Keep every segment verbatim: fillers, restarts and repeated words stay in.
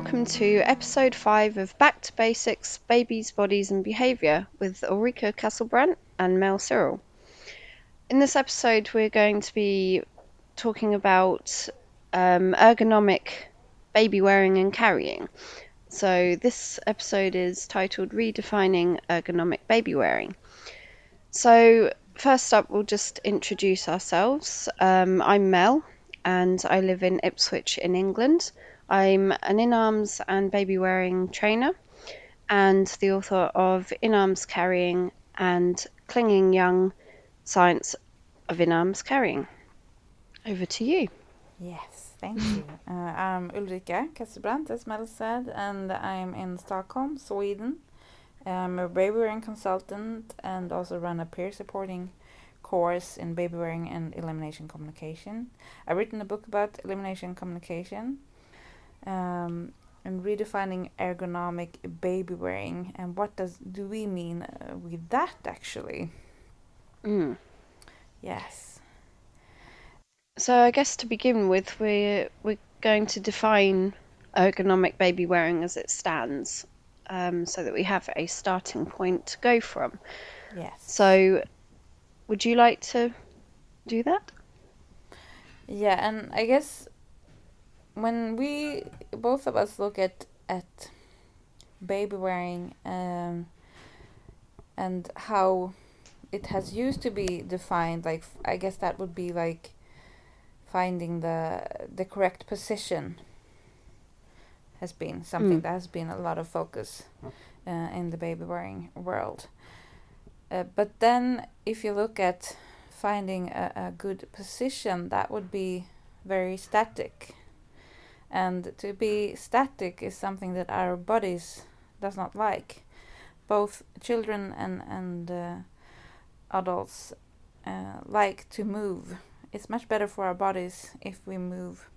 welcome to episode five of Back to Basics, Babies, Bodies and Behaviour with Ulrika Castlebrand and Mel Cyril. In this episode we're going to be talking about um, ergonomic baby wearing and carrying. So this episode is titled Redefining Ergonomic Baby Wearing. So first up we'll just introduce ourselves. Um, I'm Mel and I live in Ipswich in England. I'm an in-arms and baby-wearing trainer and the author of In-Arms Carrying and Clinging Young, Science of In-Arms Carrying. Over to you. Yes, thank you. Uh, I'm Ulrika Castlebrand, as Mel said, and I'm in Stockholm, Sweden. I'm a baby-wearing consultant and also run a peer supporting course in baby-wearing and elimination communication. I've written a book about elimination communication. Um, and redefining ergonomic baby wearing, and what does do we mean uh, with that actually? Mm. Yes. So I guess to begin with, we're we're going to define ergonomic baby wearing as it stands, um, so that we have a starting point to go from. Yes. So, would you like to do that? Yeah, and I guess, when we, both of us, look at, at baby wearing um, and how it has used to be defined, like, I guess that would be like finding the the correct position has been something mm. that has been a lot of focus uh, in the baby wearing world. Uh, but then if you look at finding a, a good position, that would be very static. And to be static is something that our bodies does not like. Both children and, and uh, adults uh, like to move. It's much better for our bodies if we move.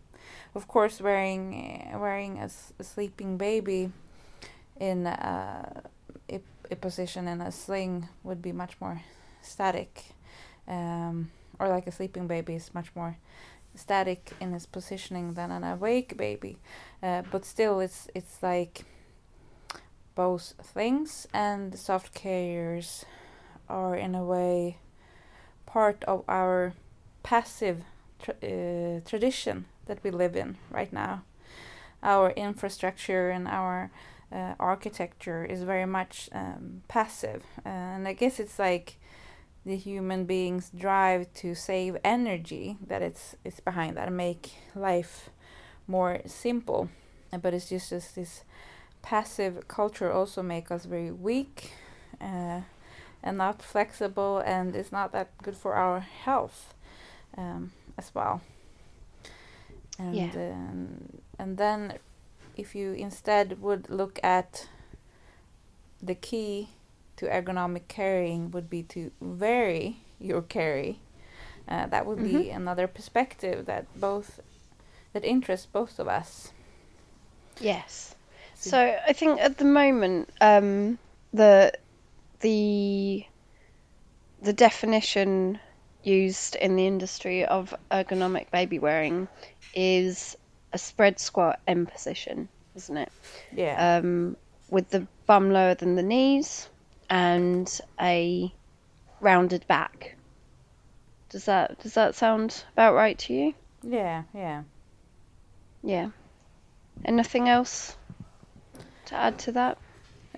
Of course, wearing uh, wearing a, s- a sleeping baby in a, a, a position in a sling would be much more static. Um, or like a sleeping baby is much more static in its positioning than an awake baby, uh, but still it's it's like both things, and the soft carriers are in a way part of our passive tra- uh, tradition that we live in right now. Our infrastructure and our uh, architecture is very much um, passive, uh, and I guess it's like the human being's drive to save energy that it's it's behind that and make life more simple. But it's just, just this passive culture also make us very weak uh, and not flexible, and it's not that good for our health um, as well. And yeah. um, and then if you instead would look at the key to ergonomic carrying would be to vary your carry. Uh, that would mm-hmm. be another perspective that both that interests both of us. Yes. So, so I think at the moment um, the the the definition used in the industry of ergonomic baby wearing is a spread squat M position, isn't it? Yeah. Um, with the bum lower than the knees and a rounded back. Does that does that sound about right to you? Yeah, yeah. Yeah. Anything else to add to that?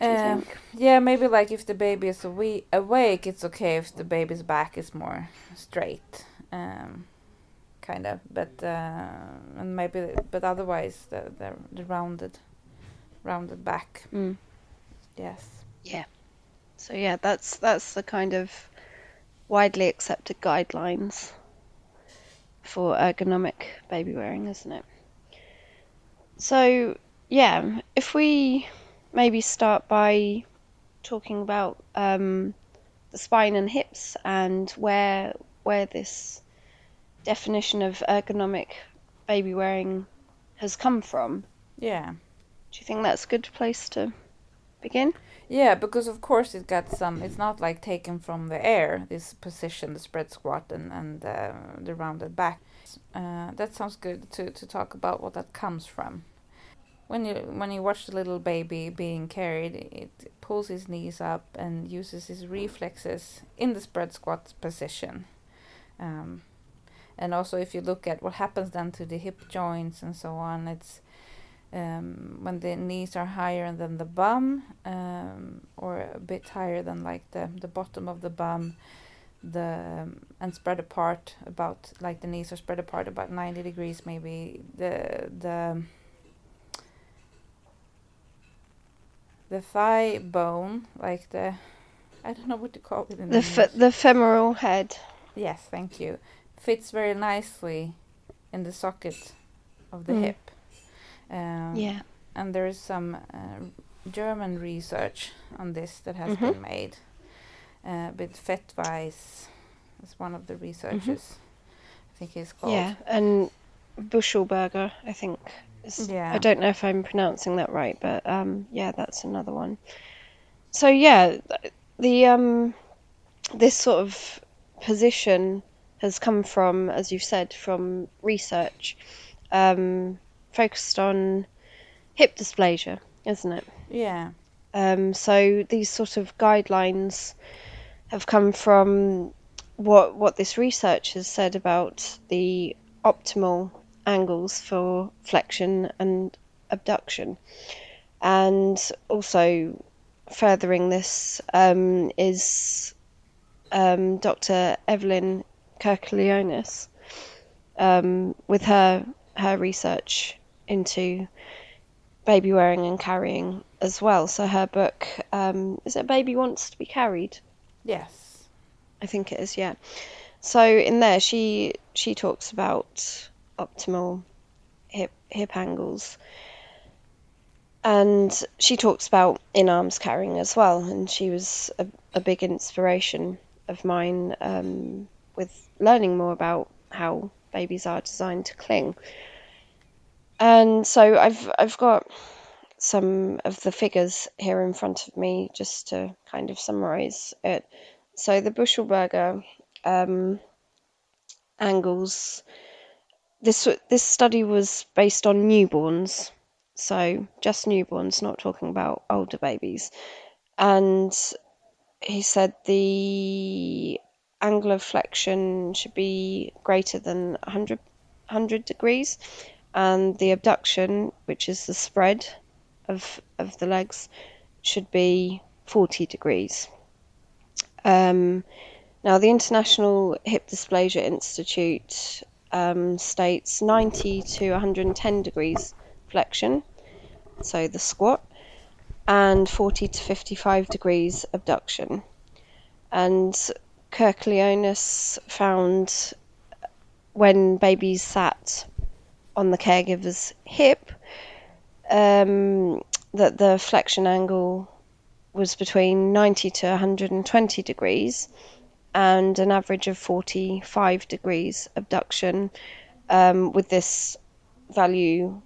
Uh, yeah, maybe like if the baby is awa- awake, it's okay if the baby's back is more straight, um, kind of. But uh, and maybe, but otherwise, the the, the rounded, rounded back. Mm. Yes. Yeah. So yeah, that's that's the kind of widely accepted guidelines for ergonomic baby wearing, isn't it? So yeah, if we maybe start by talking about um, the spine and hips and where where this definition of ergonomic baby wearing has come from. Yeah. Do you think that's a good place to begin? Yeah, because of course it got some, it's not like taken from the air, this position, the spread squat and, and uh, the rounded back. Uh, that sounds good to, to talk about what that comes from. when you when you watch the little baby being carried, it pulls his knees up and uses his reflexes in the spread squat position. Um, and also, if you look at what happens then to the hip joints and so on, it's um, when the knees are higher than the bum, um, or a bit higher than like the, the bottom of the bum, the um, and spread apart about like the knees are spread apart about ninety degrees maybe, the the the thigh bone, like the I don't know what to call it in the fe- the femoral head, yes, thank you, fits very nicely in the socket of the mm. hip. Um, yeah, and there is some uh, German research on this that has mm-hmm. been made. Uh, but Fettweis is one of the researchers, mm-hmm. I think he's called. Yeah, and Buschelberger, I think. Is, yeah. I don't know if I'm pronouncing that right, but um, yeah, that's another one. So yeah, the um, this sort of position has come from, as you've said, from research um, focused on hip dysplasia, isn't it? Yeah. Um, so these sort of guidelines have come from what what this research has said about the optimal angles for flexion and abduction, and also furthering this um, is um, Doctor Evelyn Kirkilionis um, with her her research into baby wearing and carrying as well. So her book, um, is it Baby Wants to be Carried? Yes, I think it is, yeah. So in there she she talks about optimal hip hip angles, and she talks about in-arms carrying as well, and she was a, a big inspiration of mine um, with learning more about how babies are designed to cling. And so I've I've got some of the figures here in front of me just to kind of summarise it. So the Buschelberger um, angles. This this study was based on newborns, so just newborns, not talking about older babies. And he said the angle of flexion should be greater than one hundred degrees. And the abduction, which is the spread of of the legs, should be forty degrees. Um, now, the International Hip Dysplasia Institute um, states ninety to one hundred ten degrees flexion, so the squat, and forty to fifty-five degrees abduction. And Kirkilionis found when babies sat on the caregiver's hip, um, that the flexion angle was between ninety to one hundred twenty degrees and an average of forty-five degrees abduction, um, with this value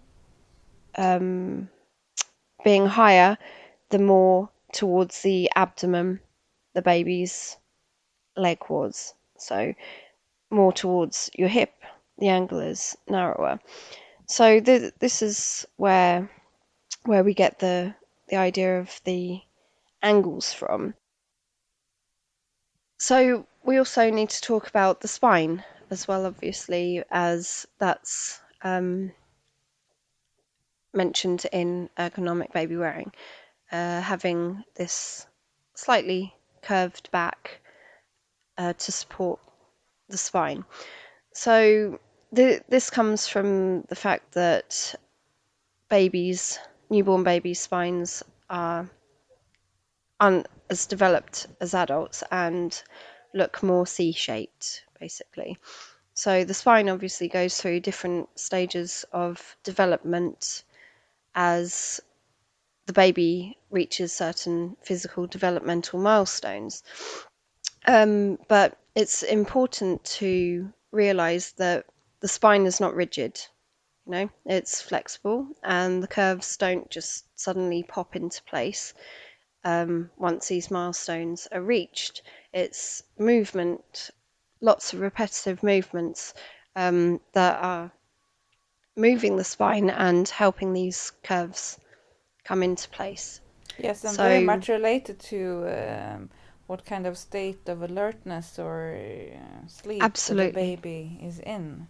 um, being higher the more towards the abdomen the baby's leg was. So more towards your hip, the angle is narrower. So th- this is where where we get the the idea of the angles from. So we also need to talk about the spine as well, obviously, as that's um, mentioned in ergonomic baby wearing, uh, having this slightly curved back uh, to support the spine. So The, this comes from the fact that babies, newborn babies' spines are aren't as developed as adults and look more C-shaped, basically. So the spine obviously goes through different stages of development as the baby reaches certain physical developmental milestones. Um, but it's important to realise that the spine is not rigid, you know, it's flexible, and the curves don't just suddenly pop into place um, once these milestones are reached. It's movement, lots of repetitive movements um, that are moving the spine and helping these curves come into place. Yes, and so, very much related to um, what kind of state of alertness or uh, sleep absolutely. The baby is in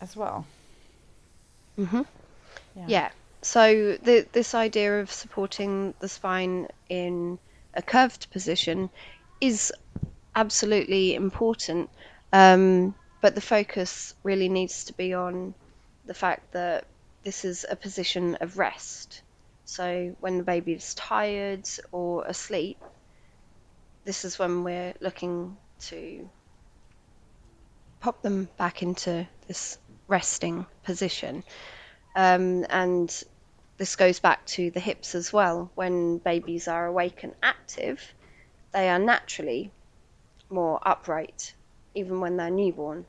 as well. Mm-hmm. Yeah. yeah. So the, this idea of supporting the spine in a curved position is absolutely important, um, but the focus really needs to be on the fact that this is a position of rest. So when the baby is tired or asleep, this is when we're looking to pop them back into this resting position. Um, and this goes back to the hips as well. When babies are awake and active, they are naturally more upright, even when they're newborn.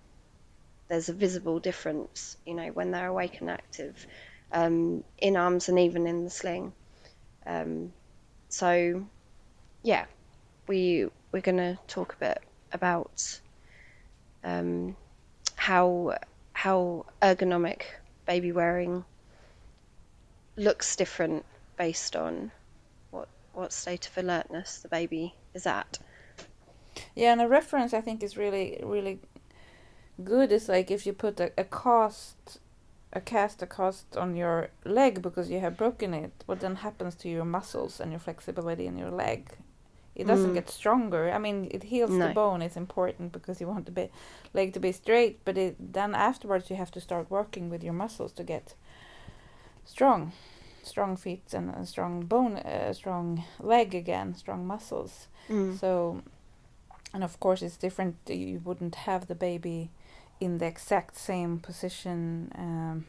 There's a visible difference, you know, when they're awake and active, um, in arms and even in the sling. Um, so, yeah, we we're going to talk a bit about um, how how ergonomic baby wearing looks different based on what what state of alertness the baby is at. Yeah, and a reference I think is really really good is like if you put a, a cast a cast a cast on your leg because you have broken it, what then happens to your muscles and your flexibility in your leg? It doesn't mm. get stronger. I mean, it heals no. the bone. It's important because you want the be- leg to be straight, but it, then afterwards you have to start working with your muscles to get strong strong feet and a strong bone, a uh, strong leg again, strong muscles. Mm. So, and of course it's different. You wouldn't have the baby in the exact same position um,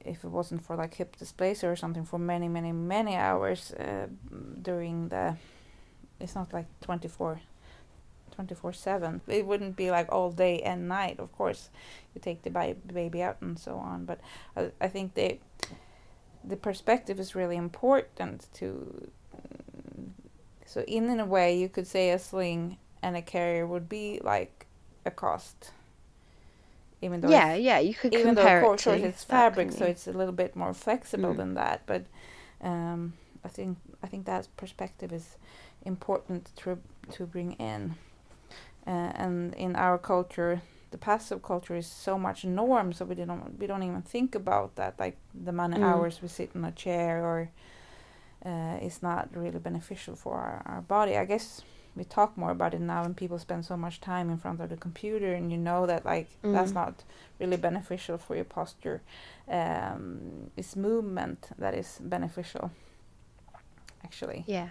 if it wasn't for like hip dysplasia or something for many, many, many hours uh, during the... It's not like twenty-four seven. It wouldn't be like all day and night, of course. You take the bi- baby out and so on. But I, I think they, the perspective is really important to... So in, in a way, you could say a sling and a carrier would be like a cost. Even though yeah, yeah, you could even compare though, of course, it to it's fabric, so it's a little bit more flexible mm. than that. But um, I think I think that perspective is important to to bring in. Uh, and in our culture, the passive culture is so much norm, so we don't we don't even think about that, like the amount of mm. hours we sit in a chair or. Uh, it's not really beneficial for our, our body. I guess we talk more about it now, and people spend so much time in front of the computer, and you know that like mm. that's not really beneficial for your posture. Um, it's movement that is beneficial, actually. Yeah.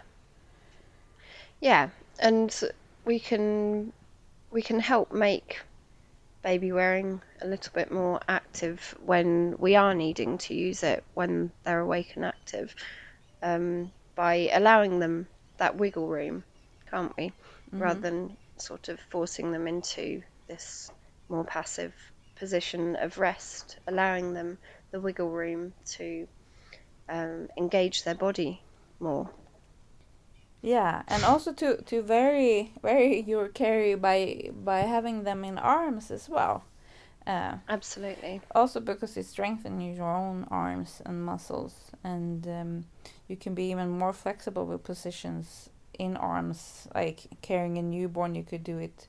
Yeah, and we can we can help make baby wearing a little bit more active when we are needing to use it when they're awake and active. Um, by allowing them that wiggle room, can't we? Mm-hmm. Rather than sort of forcing them into this more passive position of rest, allowing them the wiggle room to um, engage their body more. Yeah, and also to, to vary, vary your carry by by having them in arms as well. Uh, Absolutely. Also because it strengthens your own arms and muscles, and um, you can be even more flexible with positions in arms. Like carrying a newborn, you could do it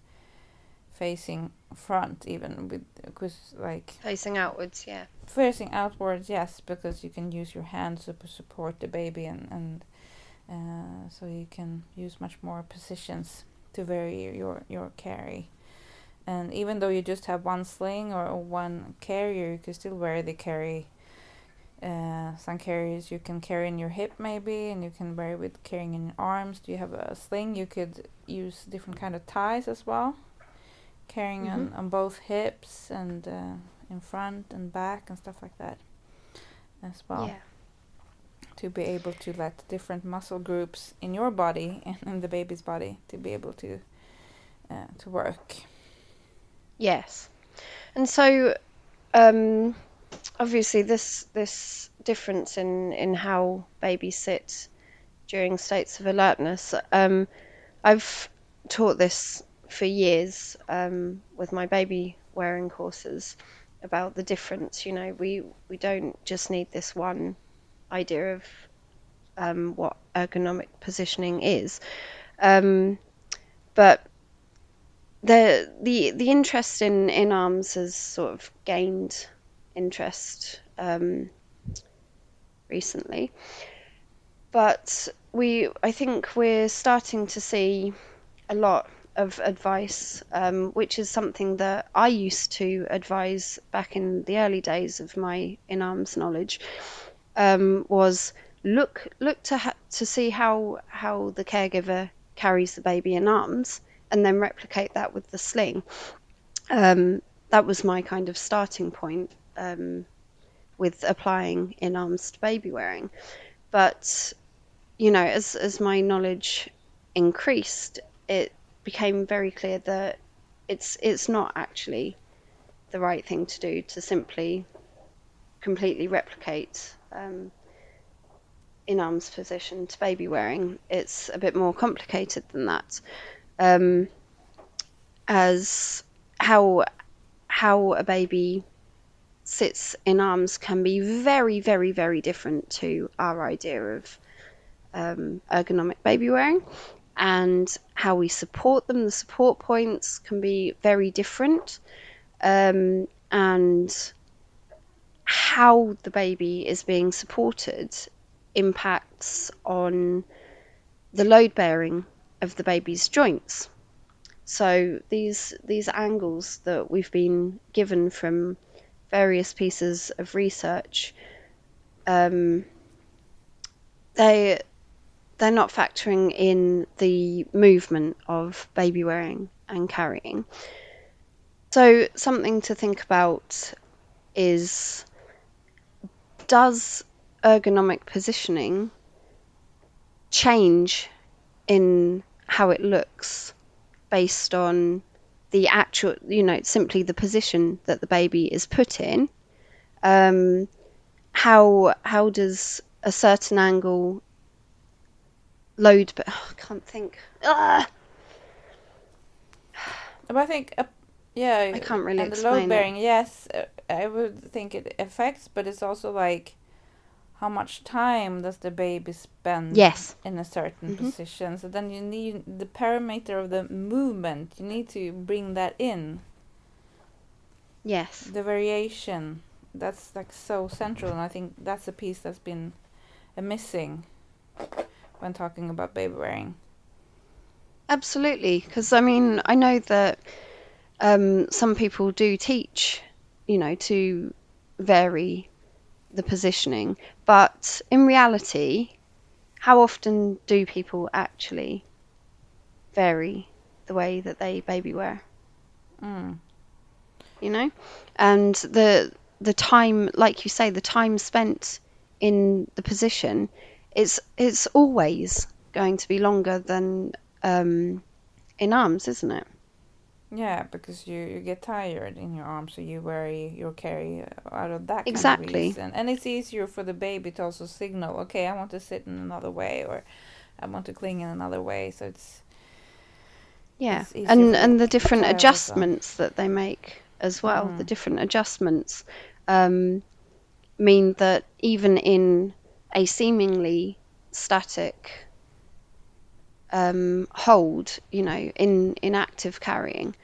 facing front, even with cause like facing outwards. Yeah. Facing outwards, yes, because you can use your hands to support the baby, and and uh, so you can use much more positions to vary your your carry. And even though you just have one sling or one carrier, you can still wear the carry. Uh, some carriers you can carry in your hip maybe, and you can wear with carrying in your arms. Do you have a sling? You could use different kind of ties as well, carrying mm-hmm. on, on both hips and uh, in front and back and stuff like that as well. Yeah. To be able to let different muscle groups in your body and in the baby's body to be able to uh, to work. Yes, and so um, obviously this this difference in, in how babies sit during states of alertness, um, I've taught this for years um, with my baby wearing courses, about the difference. You know, we we don't just need this one idea of um, what ergonomic positioning is. Um, but the the the interest in, in arms has sort of gained interest um, recently. But we, I think we're starting to see a lot of advice, um, which is something that I used to advise back in the early days of my in arms knowledge. Um, was look look to ha- to see how how the caregiver carries the baby in arms, and then replicate that with the sling. Um, that was my kind of starting point um, with applying in arms to baby wearing, but. You know, as as my knowledge increased, it became very clear that it's it's not actually the right thing to do to simply completely replicate um, in arms position to baby wearing. It's a bit more complicated than that. Um, as how how a baby sits in arms can be very, very, very different to our idea of Um, ergonomic baby wearing, and how we support them. The support points can be very different, um, and how the baby is being supported impacts on the load bearing of the baby's joints. So these these angles that we've been given from various pieces of research, um, they They're not factoring in the movement of baby wearing and carrying. So something to think about is, does ergonomic positioning change in how it looks based on the actual, you know, simply the position that the baby is put in? Um, how how does a certain angle load, but oh, I can't think. Ugh. But I think, uh, yeah, I can't really and explain the load bearing. It. Yes, I would think it affects, but it's also like, how much time does the baby spend? Yes. In a certain mm-hmm. position. So then you need the parameter of the movement. You need to bring that in. Yes. The variation. That's like so central, and I think that's a piece that's been uh, missing when talking about baby wearing. Absolutely, because I mean, I know that um, some people do teach, you know, to vary the positioning, but in reality, how often do people actually vary the way that they baby wear? Mm. You know, and the the time, like you say, the time spent in the position. It's it's always going to be longer than um, in arms, isn't it? Yeah, because you, you get tired in your arms, so you vary your carry out of that exactly. Kind of reason. And it's easier for the baby to also signal, okay, I want to sit in another way, or I want to cling in another way. So it's yeah, it's and and the different adjustments that they make as well. Mm. The different adjustments um, mean that even in a seemingly static um, hold, you know, in, in active carrying.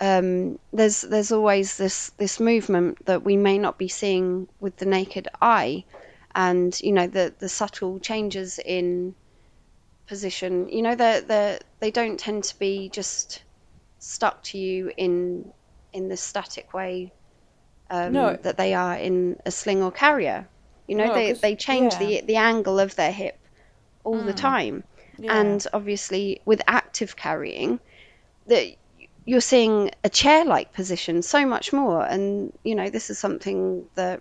Um, there's there's always this, this movement that we may not be seeing with the naked eye, and you know the the subtle changes in position. You know, they they they don't tend to be just stuck to you in in the static way um, no. that they are in a sling or carrier. You know, no, they, they change yeah. the the angle of their hip all mm. the time. Yeah. And obviously with active carrying, that you're seeing a chair-like position so much more. And, you know, this is something that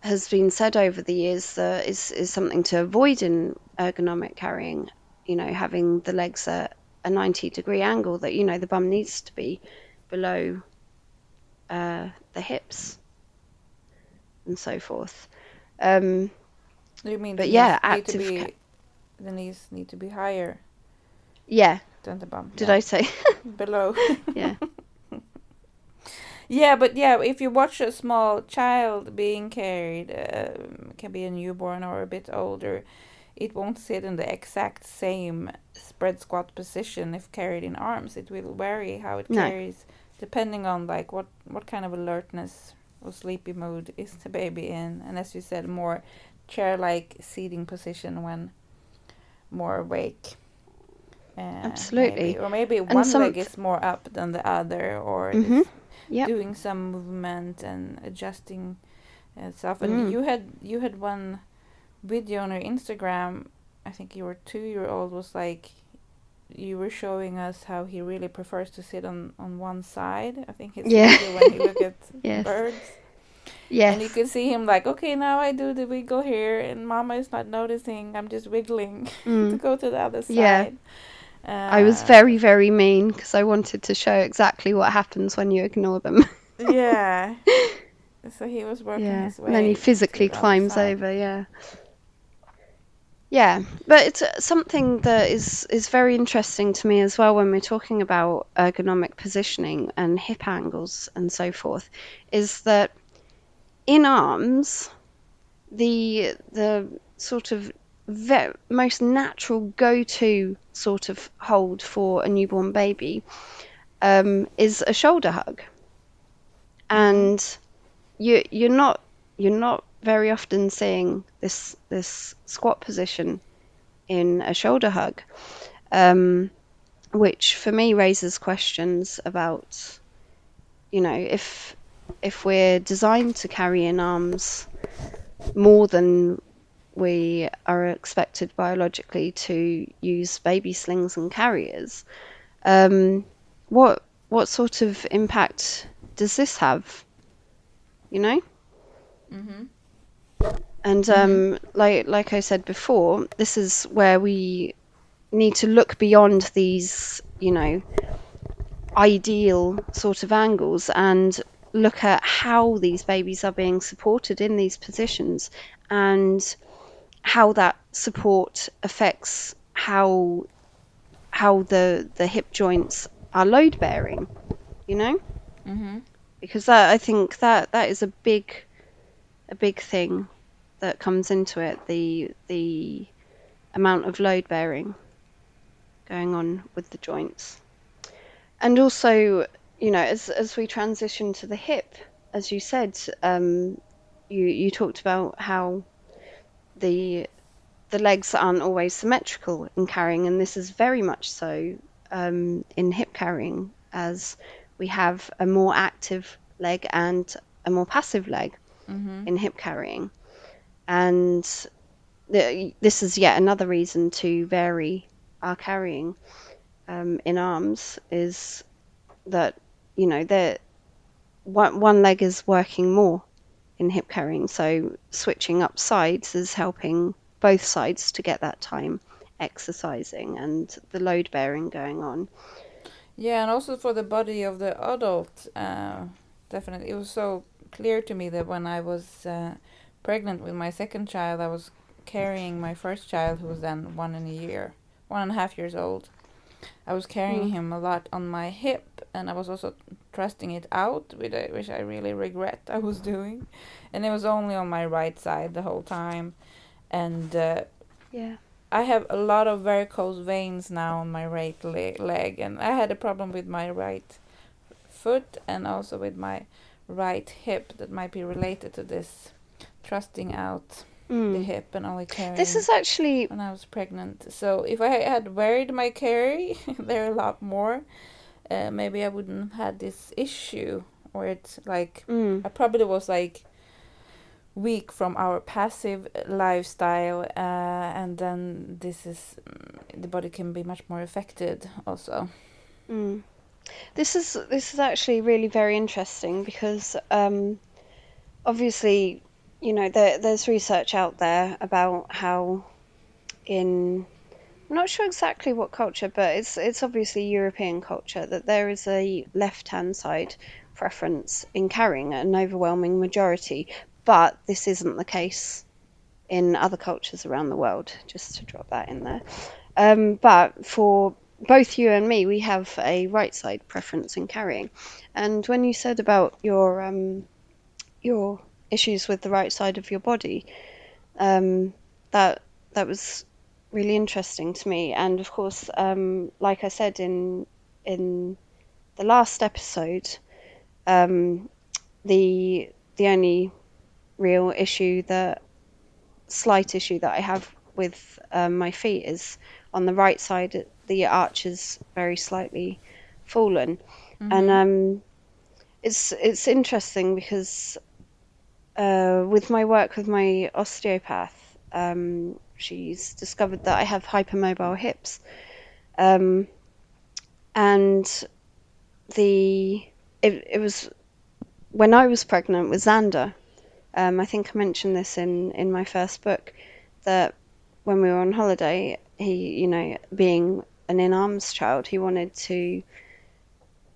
has been said over the years that is, is something to avoid in ergonomic carrying, you know, having the legs at a ninety-degree angle, that, you know, the bum needs to be below uh, the hips and so forth. Um, you mean, but yeah, active. Need to be, the knees need to be higher. Yeah. Than the bum. Did yeah. I say below? Yeah. Yeah, but yeah, if you watch a small child being carried, um, can be a newborn or a bit older, it won't sit in the exact same spread squat position if carried in arms. It will vary how it no. carries, depending on like what, what kind of alertness or sleepy mood is the baby in. And as you said, more chair-like seating position when more awake. Uh, Absolutely. Maybe. Or maybe and one some... leg is more up than the other, or mm-hmm. yep. doing some movement and adjusting itself. And mm. you had you had one video on your Instagram, I think your two-year-old was like, you were showing us how he really prefers to sit on, on one side. I think it's yeah. when you look at yes. birds. Yes. And you could see him like, okay, now I do the wiggle here, and Mama is not noticing. I'm just wiggling mm. to go to the other side. Yeah. Uh, I was very, very mean because I wanted to show exactly what happens when you ignore them. yeah. So he was working yeah. his way. And then he physically climbs over, yeah. Yeah, but it's something that is, is very interesting to me as well when we're talking about ergonomic positioning and hip angles and so forth, is that in arms, the the sort of ve- most natural go-to sort of hold for a newborn baby um, is a shoulder hug. And you you're not you're not very often seeing this this squat position in a shoulder hug, um, which for me raises questions about, you know, if if we're designed to carry in arms more than we are expected biologically to use baby slings and carriers, um, what what sort of impact does this have? You know? Mm-hmm. And um, mm-hmm. like like I said before, this is where we need to look beyond these, you know, ideal sort of angles and look at how these babies are being supported in these positions and how that support affects how how the the hip joints are load bearing, you know? Mm-hmm. Because that, I think that that is a big, a big thing that comes into it, the the amount of load bearing going on with the joints. And also, you know, as as we transition to the hip, as you said, um, you you talked about how the the legs aren't always symmetrical in carrying, and this is very much so um, in hip carrying, as we have a more active leg and a more passive leg mm-hmm. in hip carrying. And the, this is yet another reason to vary our carrying um, in arms, is that, you know, that one, one leg is working more in hip carrying. So switching up sides is helping both sides to get that time exercising and the load bearing going on. Yeah, and also for the body of the adult, uh, definitely. It was so clear to me that when I was uh, pregnant with my second child, I was carrying my first child, who was then one and a year, one and a half years old. I was carrying mm. him a lot on my hip, and I was also thrusting it out, which I really regret I was doing. And it was only on my right side the whole time. And uh, yeah. I have a lot of varicose veins now on my right le- leg, and I had a problem with my right foot and also with my right hip that might be related to this thrusting out mm. the hip and only carrying. This is actually when I was pregnant. So if I had varied my carry there a lot more, uh, maybe I wouldn't have had this issue. Or it's like mm. I probably was like. weak from our passive lifestyle, uh, and then this is the body can be much more affected also. Mm. This is this is actually really very interesting because um, obviously, you know, there, there's research out there about how in I'm not sure exactly what culture, but it's it's obviously European culture that there is a left-hand side preference in carrying, an overwhelming majority. But this isn't the case in other cultures around the world, just to drop that in there. Um, but for both you and me, we have a right side preference in carrying. And when you said about your um, your issues with the right side of your body, um, that that was really interesting to me. And of course, um, like I said in in the last episode, um, the the only real issue, the slight issue that I have with um, my feet is on the right side. The arch is very slightly fallen, mm-hmm. and um, it's it's interesting because uh, with my work with my osteopath, um, she's discovered that I have hypermobile hips, um, and the it, it was when I was pregnant with Xander. Um, I think I mentioned this in, in my first book, that when we were on holiday, he, you know, being an in-arms child, he wanted to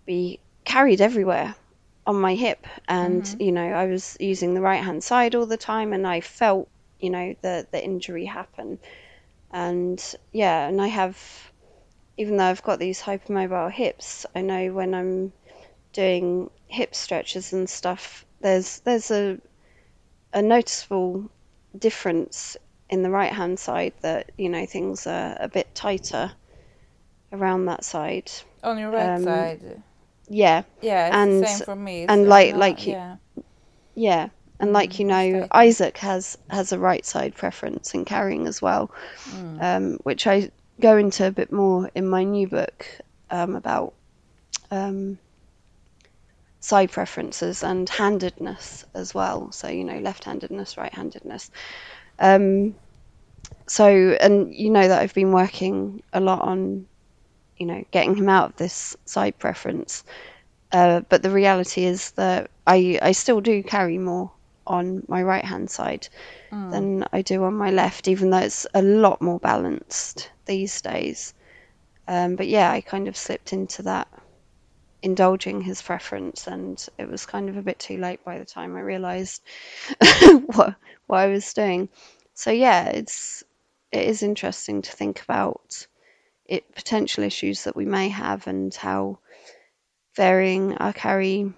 be carried everywhere on my hip. And, mm-hmm. you know, I was using the right-hand side all the time, and I felt, you know, the, the injury happen. And, yeah, and I have, even though I've got these hypermobile hips, I know when I'm doing hip stretches and stuff, there's there's a... a noticeable difference in the right hand side, that, you know, things are a bit tighter around that side. On your right um, side. Yeah. Yeah, it's and, the same for me. And so like, not, like you, yeah. yeah. And mm, like, you know, Isaac has, has a right side preference in carrying as well, mm. um, which I go into a bit more in my new book um, about um, side preferences and handedness as well. So, you know, left-handedness, right-handedness. Um, so, and you know that I've been working a lot on, you know, getting him out of this side preference. Uh, but the reality is that I, I still do carry more on my right-hand side mm. than I do on my left, even though it's a lot more balanced these days. Um, but yeah, I kind of slipped into that, indulging his preference, and it was kind of a bit too late by the time I realised what what I was doing. So yeah, it's it is interesting to think about it, potential issues that we may have, and how varying our carry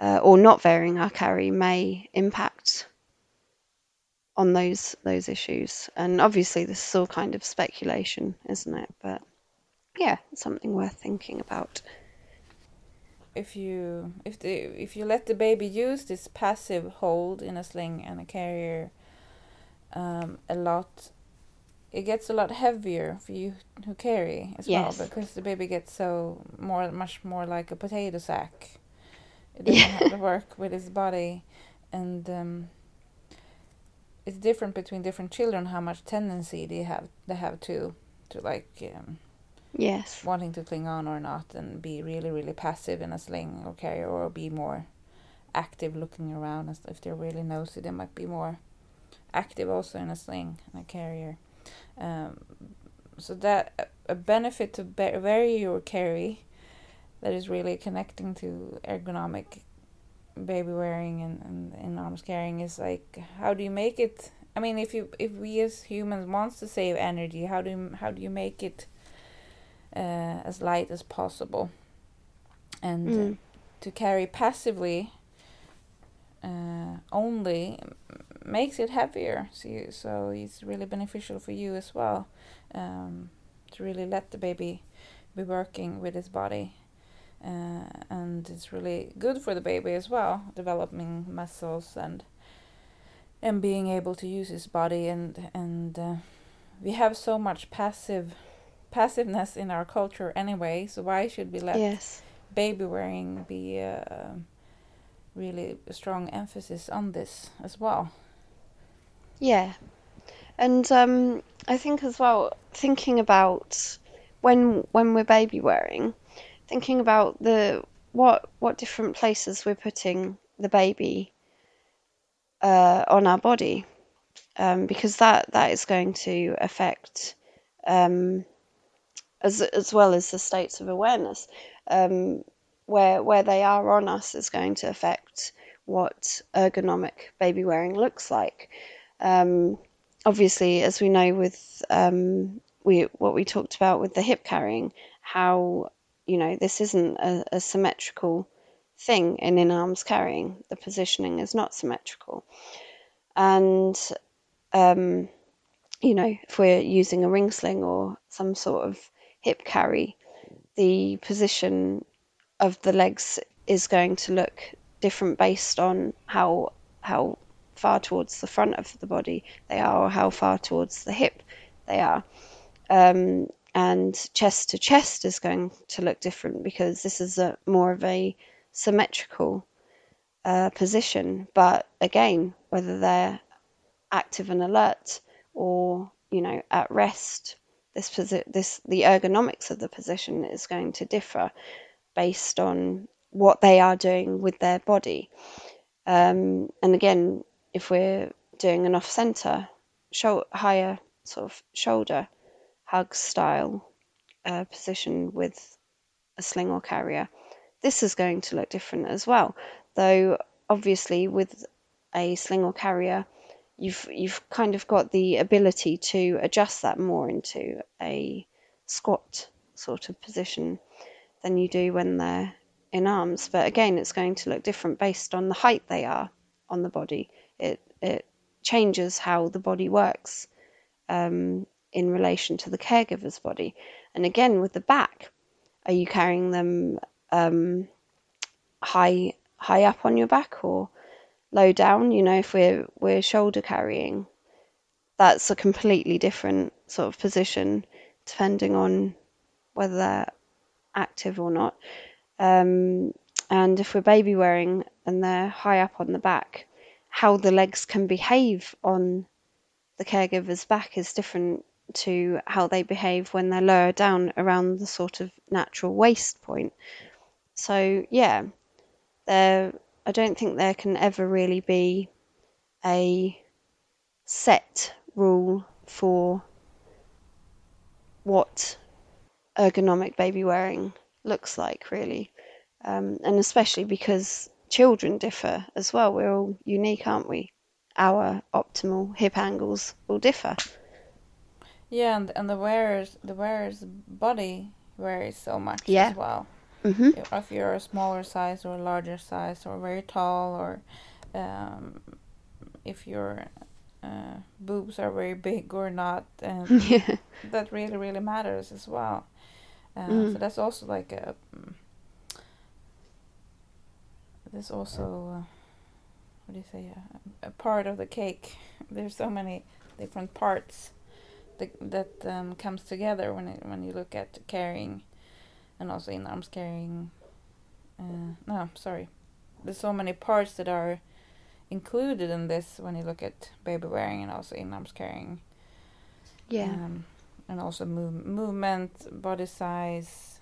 uh, or not varying our carry may impact on those those issues. And obviously this is all kind of speculation, isn't it? But yeah, it's something worth thinking about. If you if the if you let the baby use this passive hold in a sling and a carrier um, a lot, it gets a lot heavier for you who carry as yes. well, because the baby gets so more much more like a potato sack. It doesn't have to work with his body, and um, it's different between different children how much tendency they have they have to to like. Um, Yes. Wanting to cling on or not, and be really, really passive in a sling or carrier, or be more active looking around. And if they're really nosy, they might be more active also in a sling and a carrier. Um, so that a benefit to be- vary your carry, that is really connecting to ergonomic baby wearing and, and in arms carrying, is like, how do you make it? I mean, if you if we as humans wants to save energy, how do you, how do you make it Uh, as light as possible, and mm. uh, to carry passively uh, only makes it heavier. So, you, so it's really beneficial for you as well um, to really let the baby be working with his body, uh, and it's really good for the baby as well, developing muscles and and being able to use his body. And and uh, we have so much passive. passiveness in our culture anyway, so why should we let yes. baby wearing be a uh, really strong emphasis on this as well? Yeah, and um, I think as well, thinking about when when we're baby wearing, thinking about the what what different places we're putting the baby uh, on our body, um, because that that is going to affect. Um, As, as well as the states of awareness, um, where where they are on us is going to affect what ergonomic baby wearing looks like. Um, obviously, as we know with um, we what we talked about with the hip carrying, how, you know, this isn't a, a symmetrical thing in in arms carrying. The positioning is not symmetrical. And, um, you know, if we're using a ring sling or some sort of hip carry, the position of the legs is going to look different based on how how far towards the front of the body they are or how far towards the hip they are. Um, and chest to chest is going to look different because this is a more of a symmetrical uh, position. But again, whether they're active and alert or, you know, at rest, this posi- this the ergonomics of the position is going to differ based on what they are doing with their body. Um, and again, if we're doing an off-center, shou- higher sort of shoulder hug style uh, position with a sling or carrier, this is going to look different as well. Though obviously with a sling or carrier, you've you've kind of got the ability to adjust that more into a squat sort of position than you do when they're in arms. But again, it's going to look different based on the height they are on the body. It it changes how the body works um, in relation to the caregiver's body. And again, with the back, are you carrying them um, high high up on your back or low down? You know, if we're we're shoulder carrying, that's a completely different sort of position depending on whether they're active or not. Um, and if we're baby wearing and they're high up on the back, how the legs can behave on the caregiver's back is different to how they behave when they're lower down around the sort of natural waist point. So yeah, there, I don't think there can ever really be a set rule for what ergonomic baby wearing looks like, really, um, and especially because children differ as well. We're all unique, aren't we? Our optimal hip angles will differ. Yeah, and and the wearer's the wearer's body varies so much yeah. as well. Mm-hmm. If you're a smaller size or a larger size or very tall, or um, if your uh, boobs are very big or not, and yeah. that really really matters as well. Uh, mm. So that's also like a. There's also, uh, what do you say, a, a part of the cake. There's so many different parts that that um, comes together when it, when you look at carrying, and also in arms carrying. Uh, no, sorry, there's so many parts that are included in this when you look at baby wearing and also in arms carrying. Yeah. Um, And also move, movement, body size,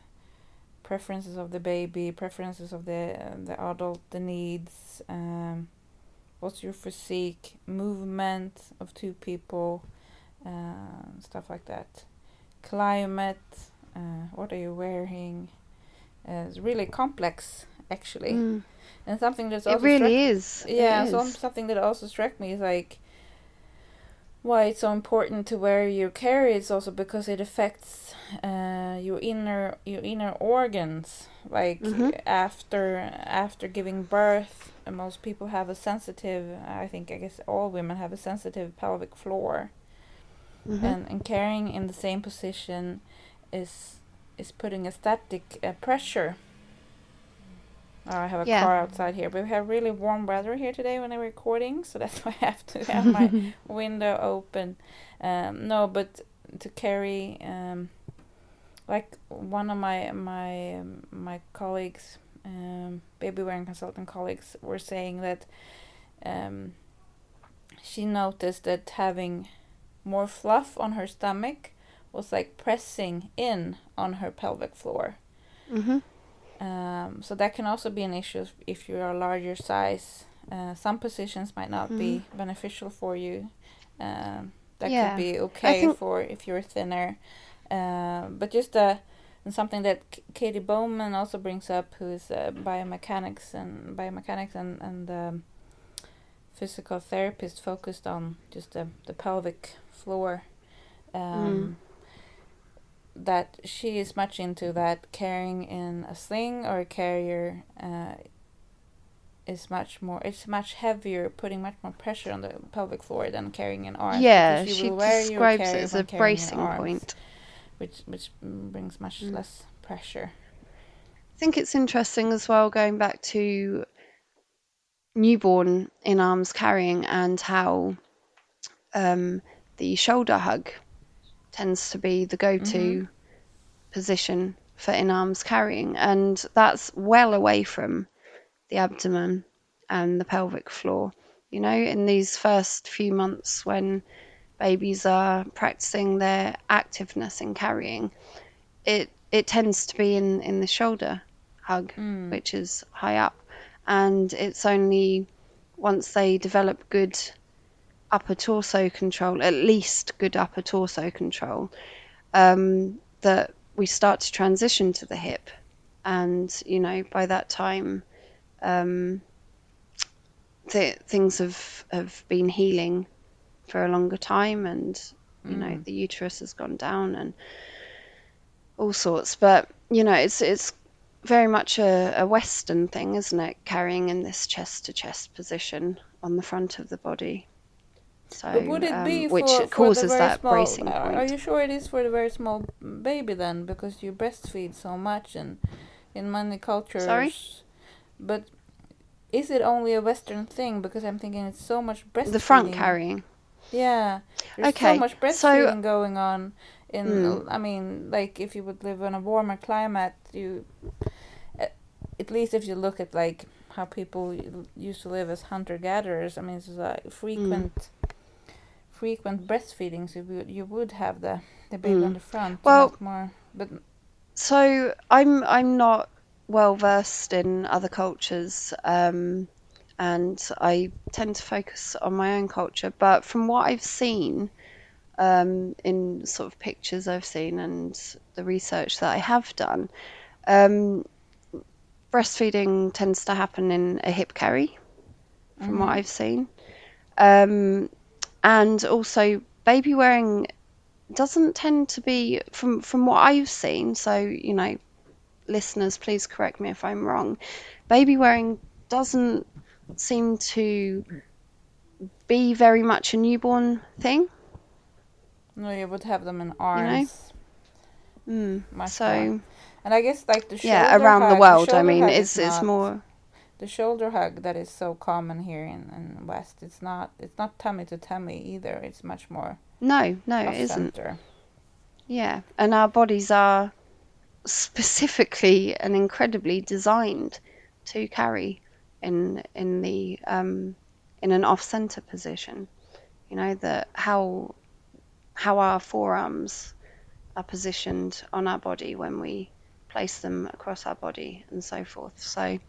preferences of the baby, preferences of the uh, the adult, the needs. Um, what's your physique? Movement of two people, uh, stuff like that. Climate. Uh, what are you wearing? Uh, it's really complex, actually. Mm. And something that's also it really struck, is. Yeah, it so is. Something that also struck me is like, why it's so important to wear your carry is also because it affects uh, your inner your inner organs. Like mm-hmm. after after giving birth, most people have a sensitive. I think I guess all women have a sensitive pelvic floor, mm-hmm. and and carrying in the same position is is putting a static uh, pressure. Oh, I have a yeah. car outside here. We have really warm weather here today when I'm recording, so that's why I have to have my window open. Um, no, but to carry, um, like one of my my um, my colleagues, um, baby wearing consultant colleagues, were saying that um, she noticed that having more fluff on her stomach was like pressing in on her pelvic floor. Mm-hmm. Um, so that can also be an issue if you're a larger size. Uh, some positions might not mm. be beneficial for you. Um, that yeah. could be okay think... for if you're thinner. Uh, but just uh, and something that K- Katie Bowman also brings up, who is a biomechanics and biomechanics and and um, physical therapist focused on just the the pelvic floor. Um, mm. that she is much into that carrying in a sling or a carrier uh, is much more, it's much heavier, putting much more pressure on the pelvic floor than carrying an arm. Yeah, she describes it as a bracing point. Which, which brings much mm. less pressure. I think it's interesting as well, going back to newborn in arms carrying and how um, the shoulder hug tends to be the go-to mm-hmm. position for in arms carrying, and that's well away from the abdomen and the pelvic floor. You know, in these first few months when babies are practicing their activeness in carrying, it it tends to be in, in the shoulder hug, mm. which is high up. And it's only once they develop good upper torso control, at least good upper torso control, um, that we start to transition to the hip. And, you know, by that time, um, th- things have, have been healing for a longer time, and you know mm. the uterus has gone down and all sorts. But you know, it's it's very much a, a Western thing, isn't it, carrying in this chest to chest position on the front of the body. So but would it be um, for, which for causes the very that small, bracing point. Are you sure it is for the very small baby then, because you breastfeed so much and in many cultures? Sorry? But is it only a Western thing, because I'm thinking it's so much breastfeeding, the front carrying. Yeah, there's okay. so much breastfeeding so, going on. In, mm. I mean, like if you would live in a warmer climate, you, at least if you look at like how people used to live as hunter-gatherers, I mean, it's like frequent, mm. frequent breastfeeding. So you would, you would have the the baby mm. on the front. Well, more, but so I'm I'm not well versed in other cultures. Um, And I tend to focus on my own culture. But from what I've seen, um, in sort of pictures I've seen and the research that I have done, um, breastfeeding tends to happen in a hip carry, from mm-hmm. what I've seen. Um, and also, baby wearing doesn't tend to be, from, from what I've seen, so, you know, listeners, please correct me if I'm wrong, baby wearing doesn't seem to be very much a newborn thing. No, you would have them in arms. You know? mm, so, fun. And I guess like the shoulder yeah around hug, the world. The I mean, it's it's more the shoulder hug that is so common here in in West. It's not it's not tummy to tummy either. It's much more no no it isn't. Yeah, and our bodies are specifically and incredibly designed to carry in in the um, in an off-center position. You know, the how how our forearms are positioned on our body when we place them across our body and so forth. So yeah,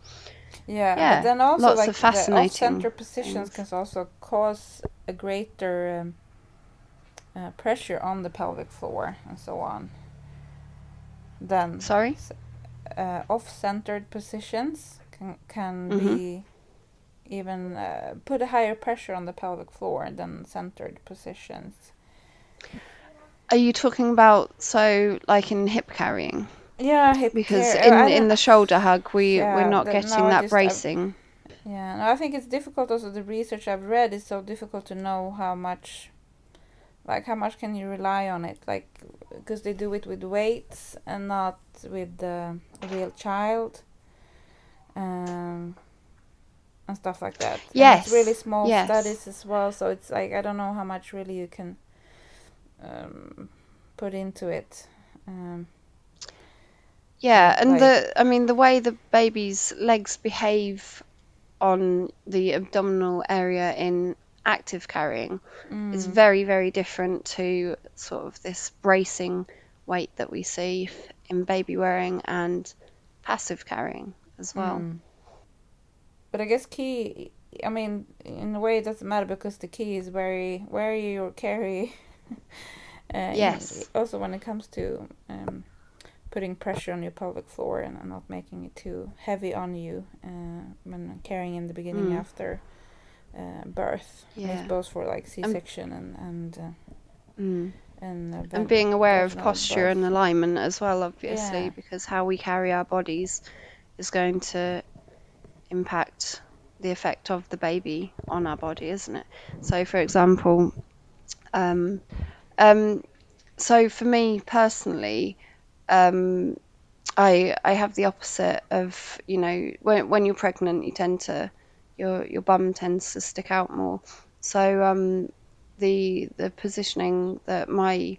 yeah, and then also lots like of fascinating the off-center positions things. Can also cause a greater um, uh, pressure on the pelvic floor and so on. Then sorry, uh, off-centered positions can can mm-hmm. be even uh, put a higher pressure on the pelvic floor than centered positions. Are you talking about so like in hip carrying? Yeah, hip because car- in I in the shoulder hug we yeah, we're not the, getting no, that just, bracing. I, yeah, no, I think it's difficult. Also, the research I've read is so difficult to know how much, like how much can you rely on it, like because they do it with weights and not with uh, a real child. Um, and stuff like that. Yes. And it's really small yes. studies as well, so it's like I don't know how much really you can um, put into it. Um, yeah, and like, the I mean the way the baby's legs behave on the abdominal area in active carrying mm. is very, very different to sort of this bracing weight that we see in baby wearing and passive carrying as well. Mm. But I guess key, I mean, in a way it doesn't matter because the key is very where you carry. uh, yes. Also when it comes to um, putting pressure on your pelvic floor and, and not making it too heavy on you uh, when carrying in the beginning mm. after uh, birth. Yeah. I suppose for like C-section um, and, and uh, mm. And, and being aware of posture and alignment as well, obviously, yeah. because how we carry our bodies is going to impact the effect of the baby on our body, isn't it? So, for example, um, um, so for me personally, um, I I have the opposite of, you know, when when you're pregnant, you tend to your your bum tends to stick out more. So um, the the positioning that my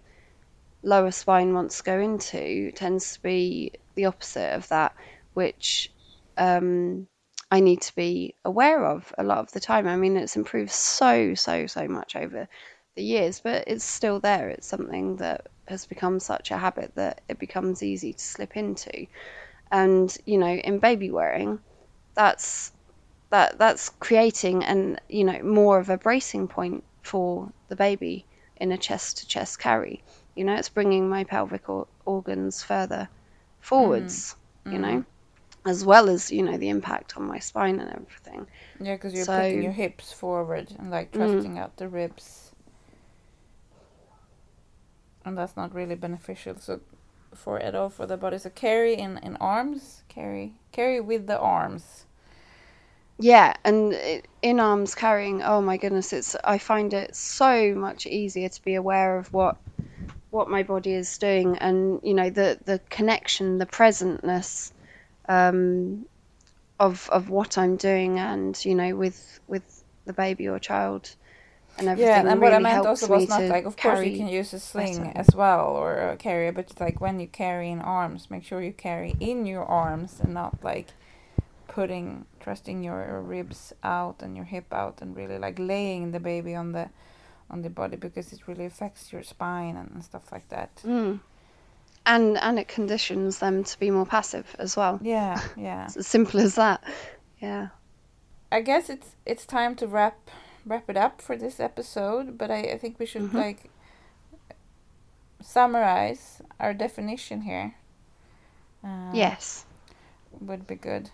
lower spine wants to go into tends to be the opposite of that, which um, I need to be aware of a lot of the time. I mean, it's improved so, so, so much over the years, but it's still there. It's something that has become such a habit that it becomes easy to slip into. And, you know, in baby wearing, that's that that's creating an, you know, more of a bracing point for the baby in a chest-to-chest carry. You know, it's bringing my pelvic or- organs further forwards, mm. you mm. know, as well as, you know, the impact on my spine and everything. Yeah, because you're so, putting your hips forward and, like, thrusting mm. out the ribs. And that's not really beneficial so for at all for the body. So carry in, in arms, carry carry with the arms. Yeah, and in arms carrying, oh my goodness, it's I find it so much easier to be aware of what what my body is doing, and you know the the connection, the presentness um, of of what I'm doing, and you know with with the baby or child and everything. Yeah, and really what I meant also was not like, of course you can use a sling better. as well or a carrier, but it's like when you carry in arms, make sure you carry in your arms and not like. Putting, thrusting your ribs out and your hip out, and really like laying the baby on the, on the body, because it really affects your spine and, and stuff like that. Mm. And and it conditions them to be more passive as well. Yeah, yeah. It's as simple as that. Yeah. I guess it's it's time to wrap wrap it up for this episode, but I, I think we should mm-hmm. like summarize our definition here. Uh, yes. Would be good.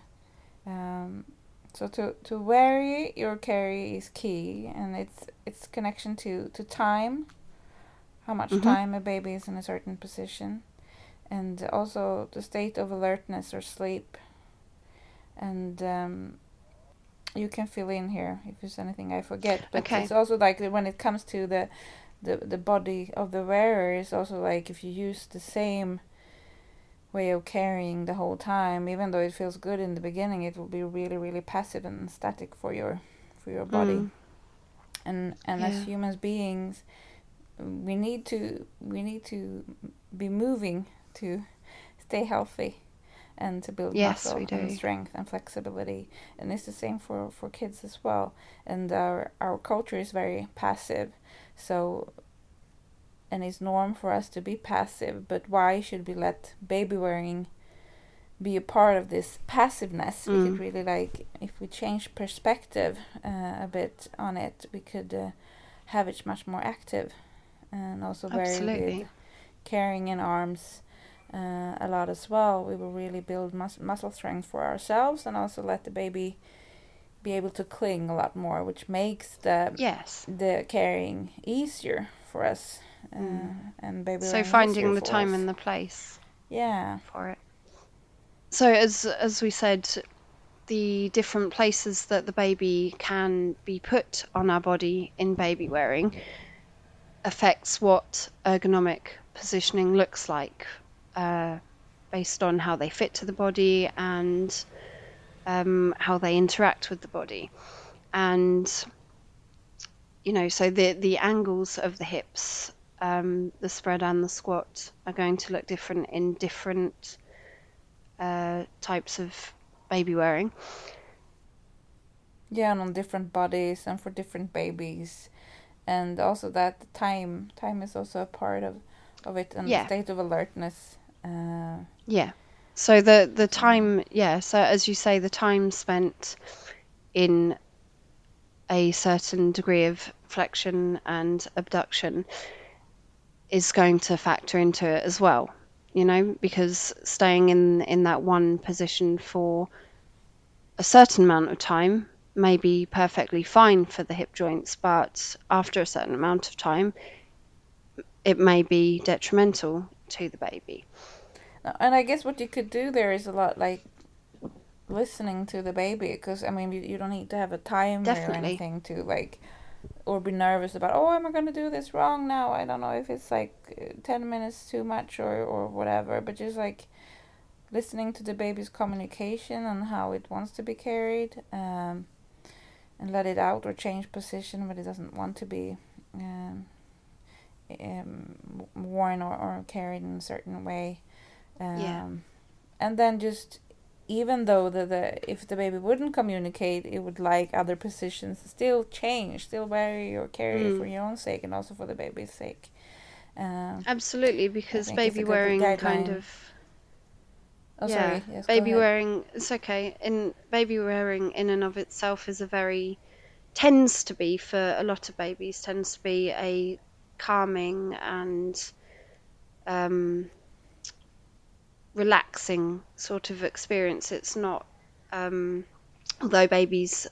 Um, so to, to vary your carry is key, and it's it's connection to, to time, how much mm-hmm. time a baby is in a certain position, and also the state of alertness or sleep. And um, you can fill in here if there's anything I forget. But okay. It's also like when it comes to the, the, the body of the wearer, it's also like if you use the same way of carrying the whole time, even though it feels good in the beginning, it will be really, really passive and static for your for your body. Mm. And and yeah. as human beings, we need to we need to be moving to stay healthy and to build yes, muscle and strength and flexibility. And it's the same for, for kids as well. And our our culture is very passive. So and it's norm for us to be passive, but why should we let baby wearing be a part of this passiveness? Mm. We could really like, if we change perspective uh, a bit on it, we could uh, have it much more active, and also very carrying in arms uh, a lot as well. We will really build mus- muscle strength for ourselves, and also let the baby be able to cling a lot more, which makes the yes. the carrying easier for us. Uh, mm. and baby so finding the time us. and the place yeah for it. So as as we said, the different places that the baby can be put on our body in baby wearing affects what ergonomic positioning looks like uh, based on how they fit to the body and um, how they interact with the body. And you know, so the the angles of the hips, Um, the spread and the squat, are going to look different in different uh, types of baby wearing. Yeah, and on different bodies and for different babies. And also that time time is also a part of, of it, and yeah. the state of alertness. Uh, yeah. So the, the time, yeah, so as you say, the time spent in a certain degree of flexion and abduction is going to factor into it as well, you know, because staying in, in that one position for a certain amount of time may be perfectly fine for the hip joints, but after a certain amount of time, it may be detrimental to the baby. And I guess what you could do there is a lot like listening to the baby, because I mean you, you don't need to have a timer Definitely. or anything to like, or be nervous about, oh, am I going to do this wrong now? I don't know if it's like ten minutes too much or, or whatever, but just like listening to the baby's communication and how it wants to be carried, um, and let it out or change position when it doesn't want to be um, um, worn or, or carried in a certain way. Um, yeah. And then just, even though the, the if the baby wouldn't communicate, it would like other positions, still change, still vary or carry mm. for your own sake and also for the baby's sake. Um, Absolutely, because baby wearing kind of... Oh, yeah, sorry. Yes, baby wearing, it's okay. And baby wearing in and of itself is a very, tends to be for a lot of babies, tends to be a calming and... Um, relaxing sort of experience. It's not, um, although babies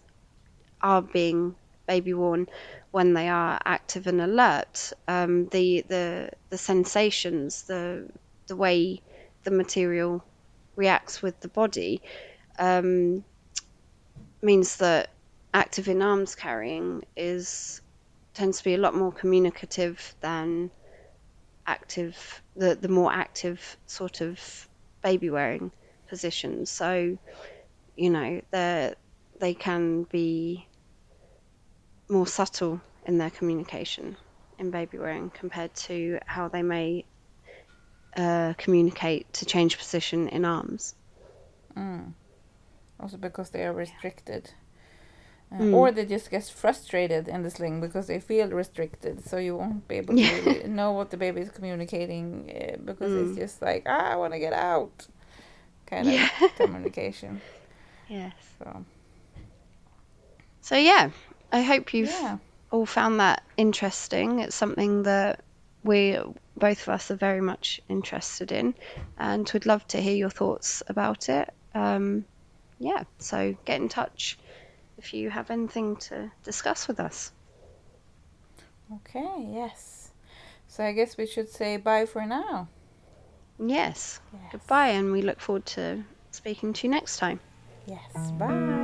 are being baby worn when they are active and alert, um, the the the sensations, the the way the material reacts with the body, um, means that active in arms carrying is tends to be a lot more communicative than active, the the more active sort of baby wearing positions. So, you know, they they can be more subtle in their communication in baby wearing compared to how they may uh, communicate to change position in arms. Mm. Also because they are restricted. Uh, mm. Or they just get frustrated in the sling because they feel restricted, so you won't be able yeah. to know what the baby is communicating, uh, because mm. it's just like, ah, I want to get out, kind yeah. of communication. Yes. So. so, yeah, I hope you've yeah. all found that interesting. It's something that we, both of us, are very much interested in, and we'd love to hear your thoughts about it. Um, yeah, so get in touch if you have anything to discuss with us. Okay, yes. So I guess we should say bye for now. Yes. yes. Goodbye, and we look forward to speaking to you next time. Yes, bye.